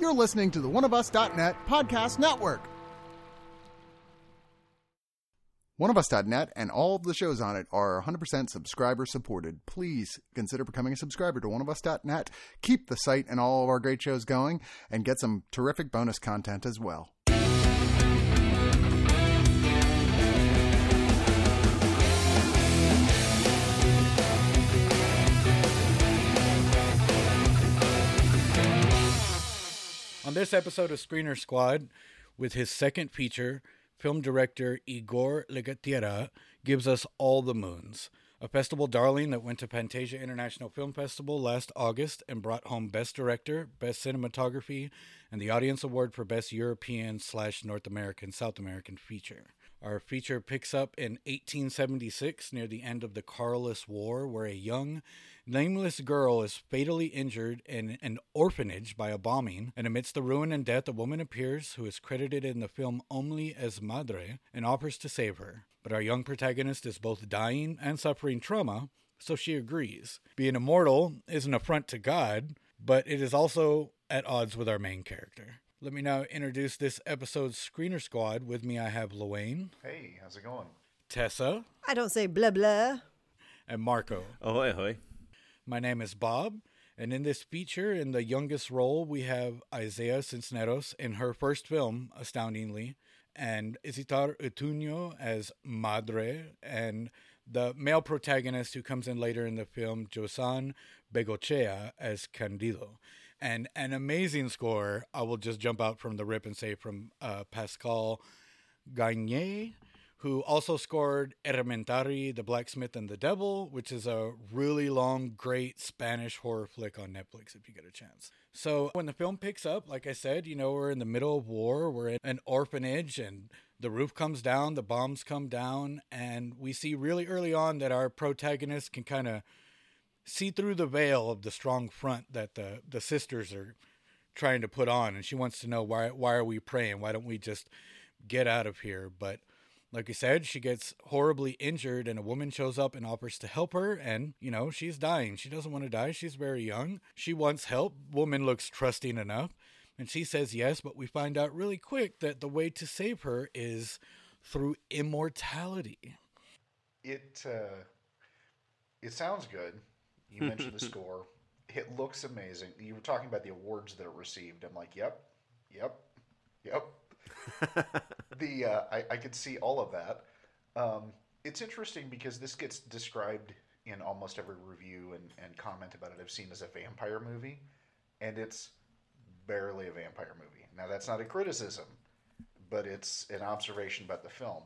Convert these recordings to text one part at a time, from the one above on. You're listening to the oneofus.net podcast network. Oneofus.net and all of the shows on it are 100% subscriber supported. Please consider becoming a subscriber to oneofus.net. Keep the site and all of our great shows going and get some terrific bonus content as well. On this episode of Screener Squad, with his second feature, film director Igor Legatiera gives us All the Moons, a festival darling that went to Pantasia International Film Festival last August and brought home Best Director, Best Cinematography, and the Audience Award for Best European/North American/South American Feature. Our feature picks up in 1876 near the end of the Carlist War, where a young, nameless girl is fatally injured in an orphanage by a bombing, and amidst the ruin and death, a woman appears who is credited in the film only as Madre and offers to save her. But our young protagonist is both dying and suffering trauma, so she agrees. Being immortal is an affront to God, but it is also at odds with our main character. Let me now introduce this episode's Screener Squad. With me I have Luane. Hey, how's it going? Tessa. I don't say blah blah. And Marco. Ahoy, ahoy. My name is Bob, and in this feature, in the youngest role, we have Isaiah Cisneros in her first film, astoundingly, and Ishtar Etunio as Madre, and the male protagonist who comes in later in the film, Josan Begochea, as Candido. And an amazing score, I will just jump out from the rip and say, from Pascal Gagné, who also scored Ermentari, The Blacksmith and the Devil, which is a really long, great Spanish horror flick on Netflix if you get a chance. So when the film picks up, like I said, you know, we're in the middle of war, we're in an orphanage, and the roof comes down, the bombs come down, and we see really early on that our protagonist can kind of see through the veil of the strong front that the sisters are trying to put on, and she wants to know why are we praying? Why don't we just get out of here? But like you said, she gets horribly injured, and a woman shows up and offers to help her, and, you know, she's dying. She doesn't want to die. She's very young. She wants help. Woman looks trusting enough, and she says yes, but we find out really quick that the way to save her is through immortality. It sounds good. You mentioned the score. It looks amazing. You were talking about the awards that it received. I'm like, yep. I could see all of that. It's interesting because this gets described in almost every review and comment about it I've seen as a vampire movie, and it's barely a vampire movie. Now, that's not a criticism, but it's an observation about the film.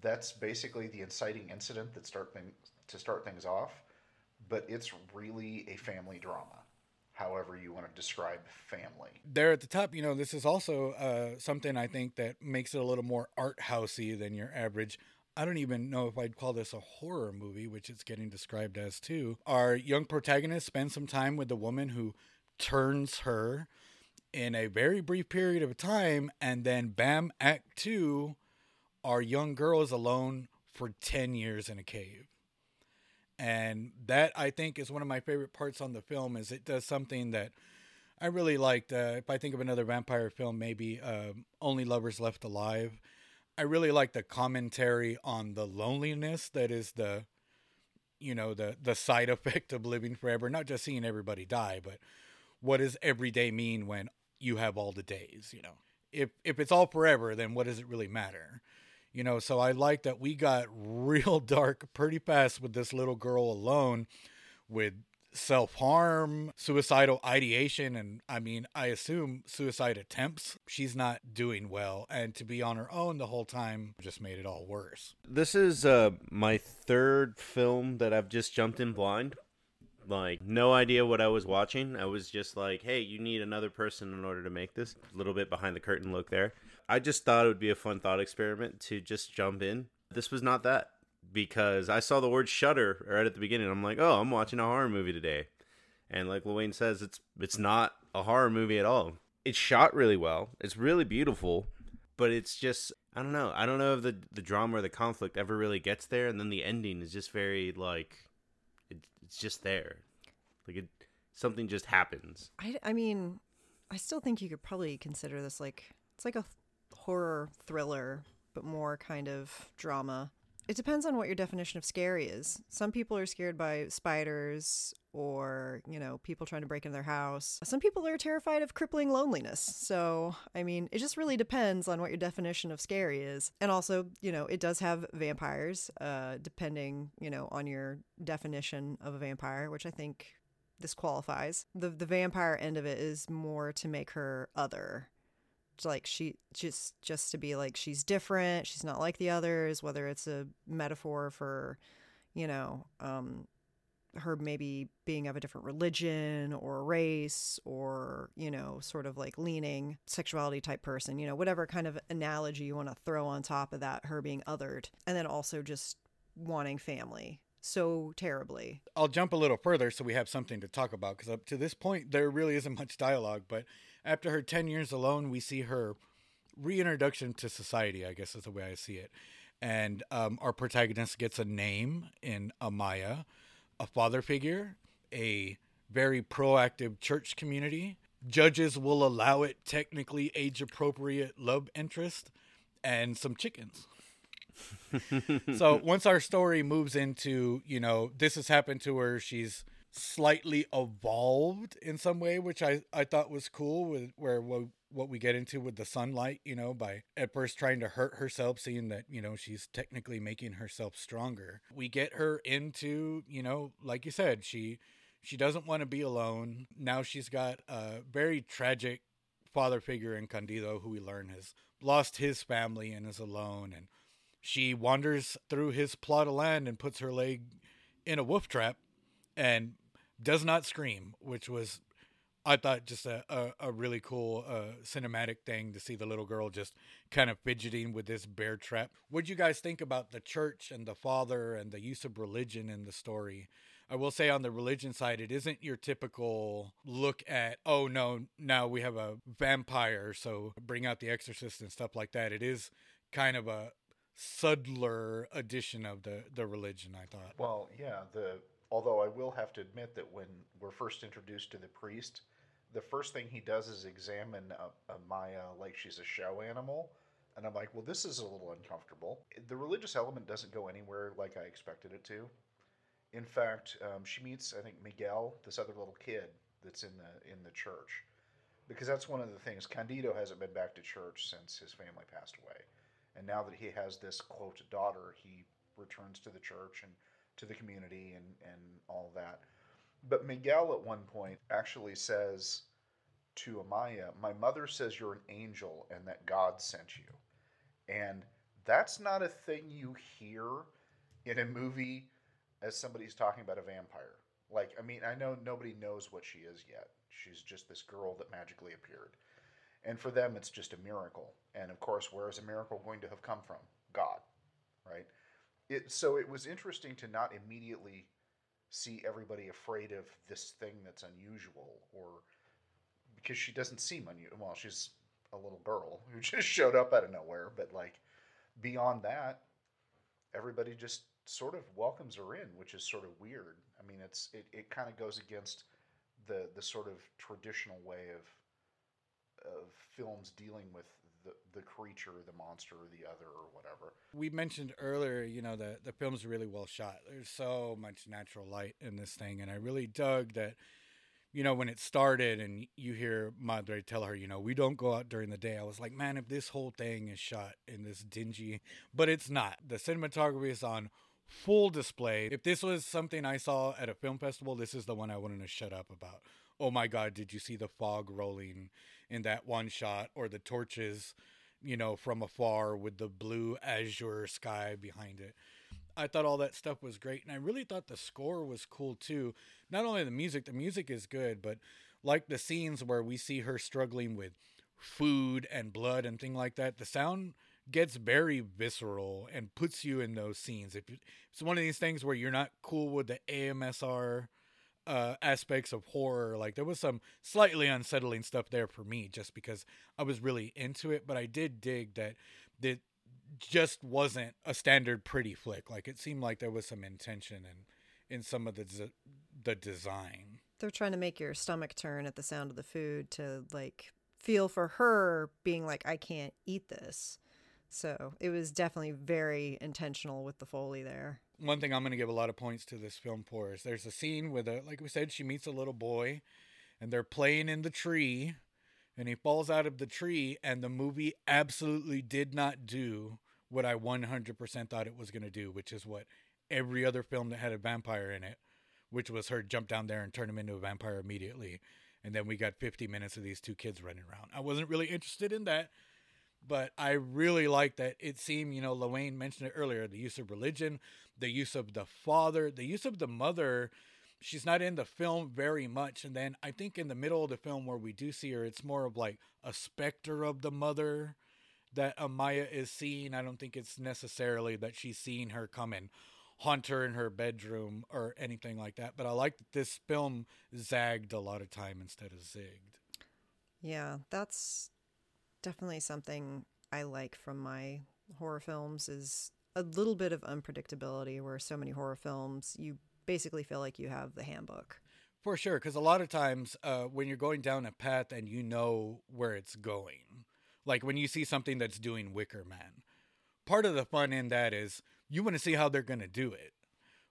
That's basically the inciting incident that start things off, but it's really a family drama, however you want to describe family. There at the top, you know, this is also something I think that makes it a little more art housey than your average. I don't even know if I'd call this a horror movie, which it's getting described as too. Our young protagonist spends some time with the woman who turns her in a very brief period of time, and then bam, act two, our young girl is alone for 10 years in a cave. And that, I think, is one of my favorite parts on the film, is it does something that I really liked. If I think of another vampire film, maybe Only Lovers Left Alive. I really like the commentary on the loneliness that is the side effect of living forever. Not just seeing everybody die, but what does every day mean when you have all the days, you know? If it's all forever, then what does it really matter? You know, so I like that we got real dark pretty fast with this little girl alone with self-harm, suicidal ideation, and I mean, I assume suicide attempts. She's not doing well, and to be on her own the whole time just made it all worse. This is my third film that I've just jumped in blind. Like, no idea what I was watching. I was just like, hey, you need another person in order to make this. A little bit behind the curtain look there. I just thought it would be a fun thought experiment to just jump in. This was not that, because I saw the word Shudder right at the beginning. I'm like, oh, I'm watching a horror movie today. And like Luane says, it's not a horror movie at all. It's shot really well. It's really beautiful. But it's just, I don't know. I don't know if the drama or the conflict ever really gets there. And then the ending is just very, like, it's just there. Like, something just happens. I mean, I still think you could probably consider this like, it's like a horror thriller, but more kind of drama. It depends on what your definition of scary is. Some people are scared by spiders or, you know, people trying to break into their house. Some people are terrified of crippling loneliness. So, I mean, it just really depends on what your definition of scary is. And also, you know, it does have vampires, depending, you know, on your definition of a vampire, which I think this qualifies. The vampire end of it is more to make her other. Like she just to be like, she's different, she's not like the others, whether it's a metaphor for, you know, her maybe being of a different religion or race or, you know, sort of like leaning sexuality type person, you know, whatever kind of analogy you want to throw on top of that, her being othered, and then also just wanting family so terribly. I'll jump a little further so we have something to talk about, because up to this point there really isn't much dialogue, but after her 10 years alone, we see her reintroduction to society, I guess is the way I see it. And our protagonist gets a name in Amaya, a father figure, a very proactive church community. Judges will allow it, technically age-appropriate love interest, and some chickens. So once our story moves into, you know, this has happened to her, she's slightly evolved in some way, which I thought was cool, with where what we get into with the sunlight, you know, by at first trying to hurt herself, seeing that, you know, she's technically making herself stronger. We get her into, you know, like you said, she doesn't want to be alone. Now she's got a very tragic father figure in Candido, who we learn has lost his family and is alone, and she wanders through his plot of land and puts her leg in a wolf trap and does not scream, which was, I thought, just a really cool cinematic thing to see the little girl just kind of fidgeting with this bear trap. What do you guys think about the church and the father and the use of religion in the story? I will say on the religion side, it isn't your typical look at, oh, no, now we have a vampire, so bring out the exorcist and stuff like that. It is kind of a subtler edition of the religion, I thought. Well, yeah, although I will have to admit that when we're first introduced to the priest, the first thing he does is examine Amaya like she's a show animal, and I'm like, well, this is a little uncomfortable. The religious element doesn't go anywhere like I expected it to. In fact, she meets, I think, Miguel, this other little kid that's in the church, because that's one of the things. Candido hasn't been back to church since his family passed away. And now that he has this, quote, daughter, he returns to the church and to the community and all that. But Miguel at one point actually says to Amaya, my mother says you're an angel and that God sent you. And that's not a thing you hear in a movie as somebody's talking about a vampire. Like, I mean, I know nobody knows what she is yet. She's just this girl that magically appeared. And for them, it's just a miracle. And, of course, where is a miracle going to have come from? God, right? So it was interesting to not immediately see everybody afraid of this thing that's unusual, or because she doesn't seem unusual. Well, she's a little girl who just showed up out of nowhere. But, like, beyond that, everybody just sort of welcomes her in, which is sort of weird. I mean, it kind of goes against the sort of traditional way of films dealing with the creature, the monster, the other, or whatever. We mentioned earlier, you know, the film's really well shot. There's so much natural light in this thing, and I really dug that, you know, when it started and you hear Madre tell her, you know, we don't go out during the day. I was like, man, if this whole thing is shot in this dingy, but it's not. The cinematography is on full display. If this was something I saw at a film festival, this is the one I wanted to shut up about. Oh my God, did you see the fog rolling in that one shot, or the torches, you know, from afar with the blue azure sky behind it? I thought all that stuff was great. And I really thought the score was cool too. Not only the music is good, but like the scenes where we see her struggling with food and blood and things like that, the sound gets very visceral and puts you in those scenes. It's one of these things where you're not cool with the AMSR aspects of horror. Like, there was some slightly unsettling stuff there for me, just because I was really into it. But I did dig that it just wasn't a standard pretty flick. Like, it seemed like there was some intention in some of the design. They're trying to make your stomach turn at the sound of the food to, like, feel for her being like, I can't eat this. So it was definitely very intentional with the Foley there. One thing I'm going to give a lot of points to this film for is there's a scene with, like we said, she meets a little boy and they're playing in the tree and he falls out of the tree, and the movie absolutely did not do what I 100% thought it was going to do, which is what every other film that had a vampire in it, which was her jump down there and turn him into a vampire immediately. And then we got 50 minutes of these two kids running around. I wasn't really interested in that, but I really liked that it seemed, you know, Lorraine mentioned it earlier, the use of religion, the use of the father, the use of the mother. She's not in the film very much. And then I think in the middle of the film where we do see her, it's more of like a specter of the mother that Amaya is seeing. I don't think it's necessarily that she's seeing her coming. Haunt her in her bedroom or anything like that. But I like that this film zagged a lot of time instead of zigged. Yeah, that's definitely something I like from my horror films is a little bit of unpredictability, where so many horror films, you basically feel like you have the handbook. For sure, because a lot of times when you're going down a path and you know where it's going, like when you see something that's doing Wicker Man, part of the fun in that is you want to see how they're going to do it.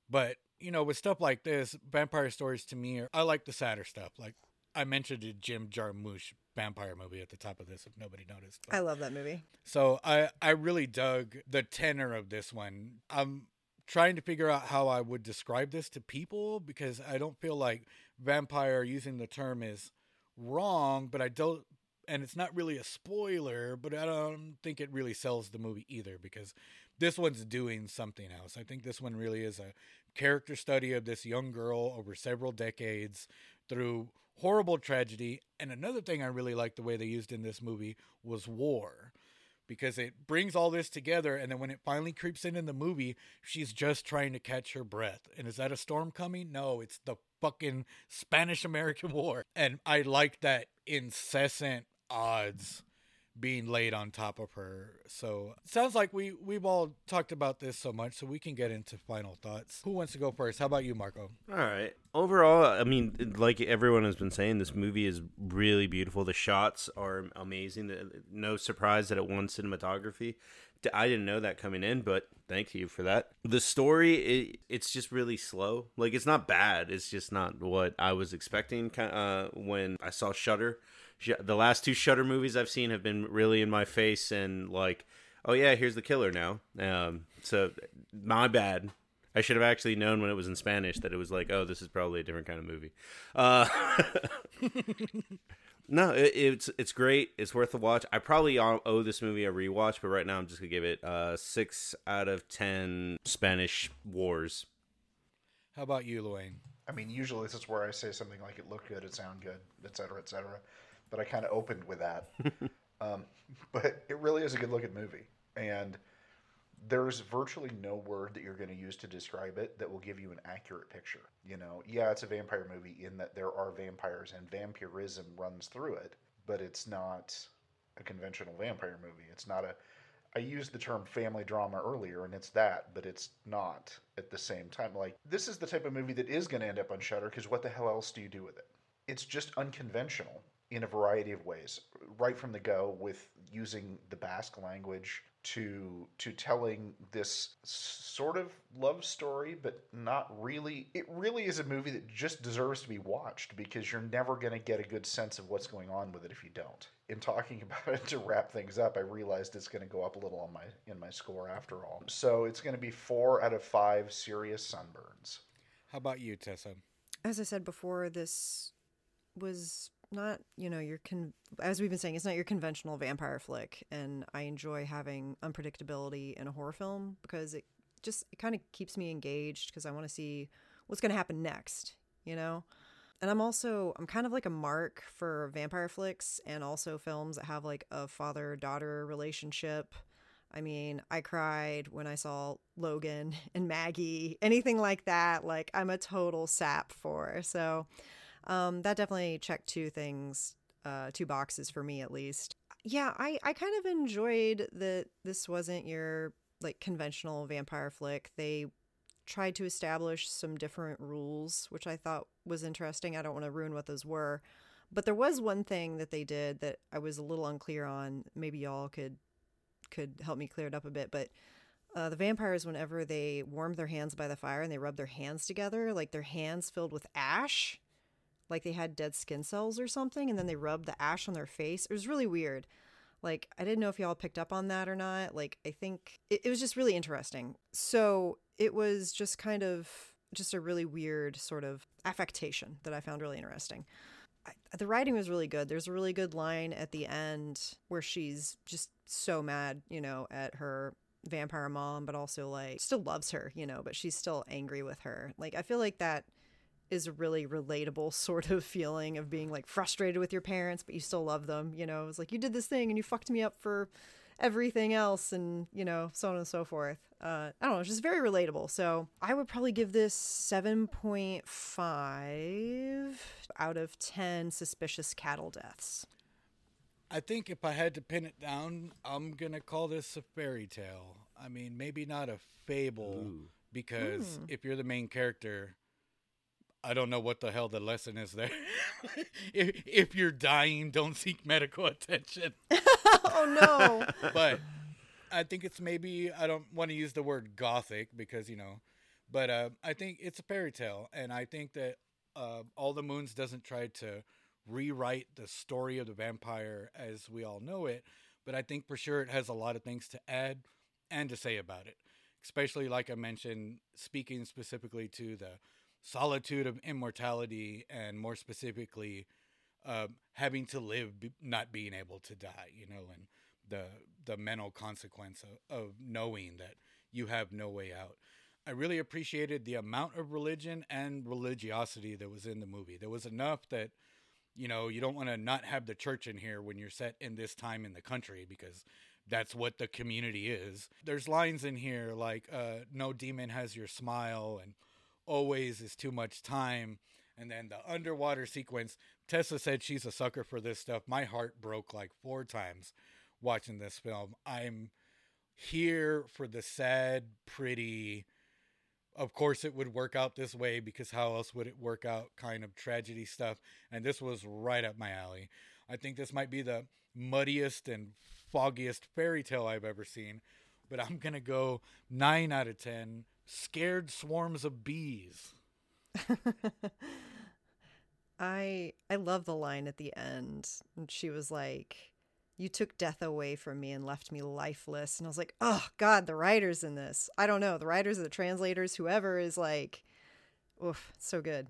But, you know, with stuff like this, vampire stories to me, I like the sadder stuff. Like I mentioned the Jim Jarmusch vampire movie at the top of this, if nobody noticed. But I love that movie. So I really dug the tenor of this one. I'm trying to figure out how I would describe this to people, because I don't feel like vampire using the term is wrong, but I don't. And it's not really a spoiler, but I don't think it really sells the movie either, because this one's doing something else. I think this one really is a character study of this young girl over several decades through horrible tragedy. And another thing I really liked the way they used in this movie was war, because it brings all this together. And then when it finally creeps in the movie, she's just trying to catch her breath. And is that a storm coming? No, it's the fucking Spanish-American War. And I like that incessant odds being laid on top of her. So it sounds like we've all talked about this so much, so we can get into final thoughts. Who wants to go first? How about you, Marco? All right. Overall, I mean, like everyone has been saying, this movie is really beautiful. The shots are amazing. No surprise that it won cinematography. I didn't know that coming in, but thank you for that. The story, it's just really slow. Like, it's not bad. It's just not what I was expecting when I saw Shudder. The last two Shudder movies I've seen have been really in my face and like, oh yeah, here's the killer now. So my bad. I should have actually known when it was in Spanish that it was like, oh, this is probably a different kind of movie. No, it's great. It's worth a watch. I probably owe this movie a rewatch, but right now I'm just going to give it 6 out of 10 Spanish wars. How about you, Luane? I mean, usually this is where I say something like it looked good, it sounded good, et cetera, et cetera. But I kind of opened with that. But it really is a good-looking movie. And there's virtually no word that you're going to use to describe it that will give you an accurate picture. You know, yeah, it's a vampire movie in that there are vampires and vampirism runs through it, but it's not a conventional vampire movie. It's not a... I used the term family drama earlier, and it's that, but it's not at the same time. Like, this is the type of movie that is going to end up on Shudder, because what the hell else do you do with it? It's just unconventional in a variety of ways, right from the go, with using the Basque language to telling this sort of love story, but not really. It really is a movie that just deserves to be watched, because you're never going to get a good sense of what's going on with it if you don't. In talking about it to wrap things up, I realized it's going to go up a little on my score after all. So it's going to be 4 out of 5 serious sunburns. How about you, Tessa? As I said before, this was not, you know, as we've been saying, it's not your conventional vampire flick, and I enjoy having unpredictability in a horror film because it kind of keeps me engaged, because I want to see what's going to happen next, you know? And I'm kind of like a mark for vampire flicks and also films that have like a father-daughter relationship. I mean, I cried when I saw Logan and Maggie, anything like that. Like, I'm a total sap for. So that definitely checked two boxes for me at least. Yeah, I kind of enjoyed that this wasn't your like conventional vampire flick. They tried to establish some different rules, which I thought was interesting. I don't want to ruin what those were. But there was one thing that they did that I was a little unclear on. Maybe y'all could help me clear it up a bit. But the vampires, whenever they warmed their hands by the fire and they rubbed their hands together, like their hands filled with ash, like they had dead skin cells or something, and then they rubbed the ash on their face. It was really weird. Like, I didn't know if y'all picked up on that or not. Like, I think it was just really interesting. So it was just kind of just a really weird sort of affectation that I found really interesting. The writing was really good. There's a really good line at the end where she's just so mad, you know, at her vampire mom, but also like still loves her, you know, but she's still angry with her. Like, I feel like that is a really relatable sort of feeling of being like frustrated with your parents, but you still love them. You know, it's like, you did this thing and you fucked me up for everything else, and, you know, so on and so forth. I don't know, it's just very relatable. So I would probably give this 7.5 out of 10 suspicious cattle deaths. I think if I had to pin it down, I'm going to call this a fairy tale. I mean, maybe not a fable, because if you're the main character, I don't know what the hell the lesson is there. If you're dying, don't seek medical attention. Oh, no. But I think it's maybe, I don't want to use the word gothic because, you know, but I think it's a fairy tale. And I think that All the Moons doesn't try to rewrite the story of the vampire as we all know it. But I think for sure it has a lot of things to add and to say about it, especially, like I mentioned, speaking specifically to the solitude of immortality, and more specifically having to live not being able to die, you know, and the mental consequence of knowing that you have no way out. I really appreciated the amount of religion and religiosity that was in the movie. There was enough that, you know, you don't want to not have the church in here when you're set in this time in the country, because that's what the community is. There's lines in here like no demon has your smile, and always is too much time. And then the underwater sequence, Tessa said she's a sucker for this stuff. My heart broke like 4 times watching this film. I'm here for the sad, pretty, of course it would work out this way because how else would it work out kind of tragedy stuff. And this was right up my alley. I think this might be the muddiest and foggiest fairy tale I've ever seen, but I'm going to go 9 out of 10. Scared swarms of bees. I love the line at the end. And she was like, you took death away from me and left me lifeless. And I was like, oh God, the writers in this. I don't know. The writers or the translators, whoever is like, oof, so good.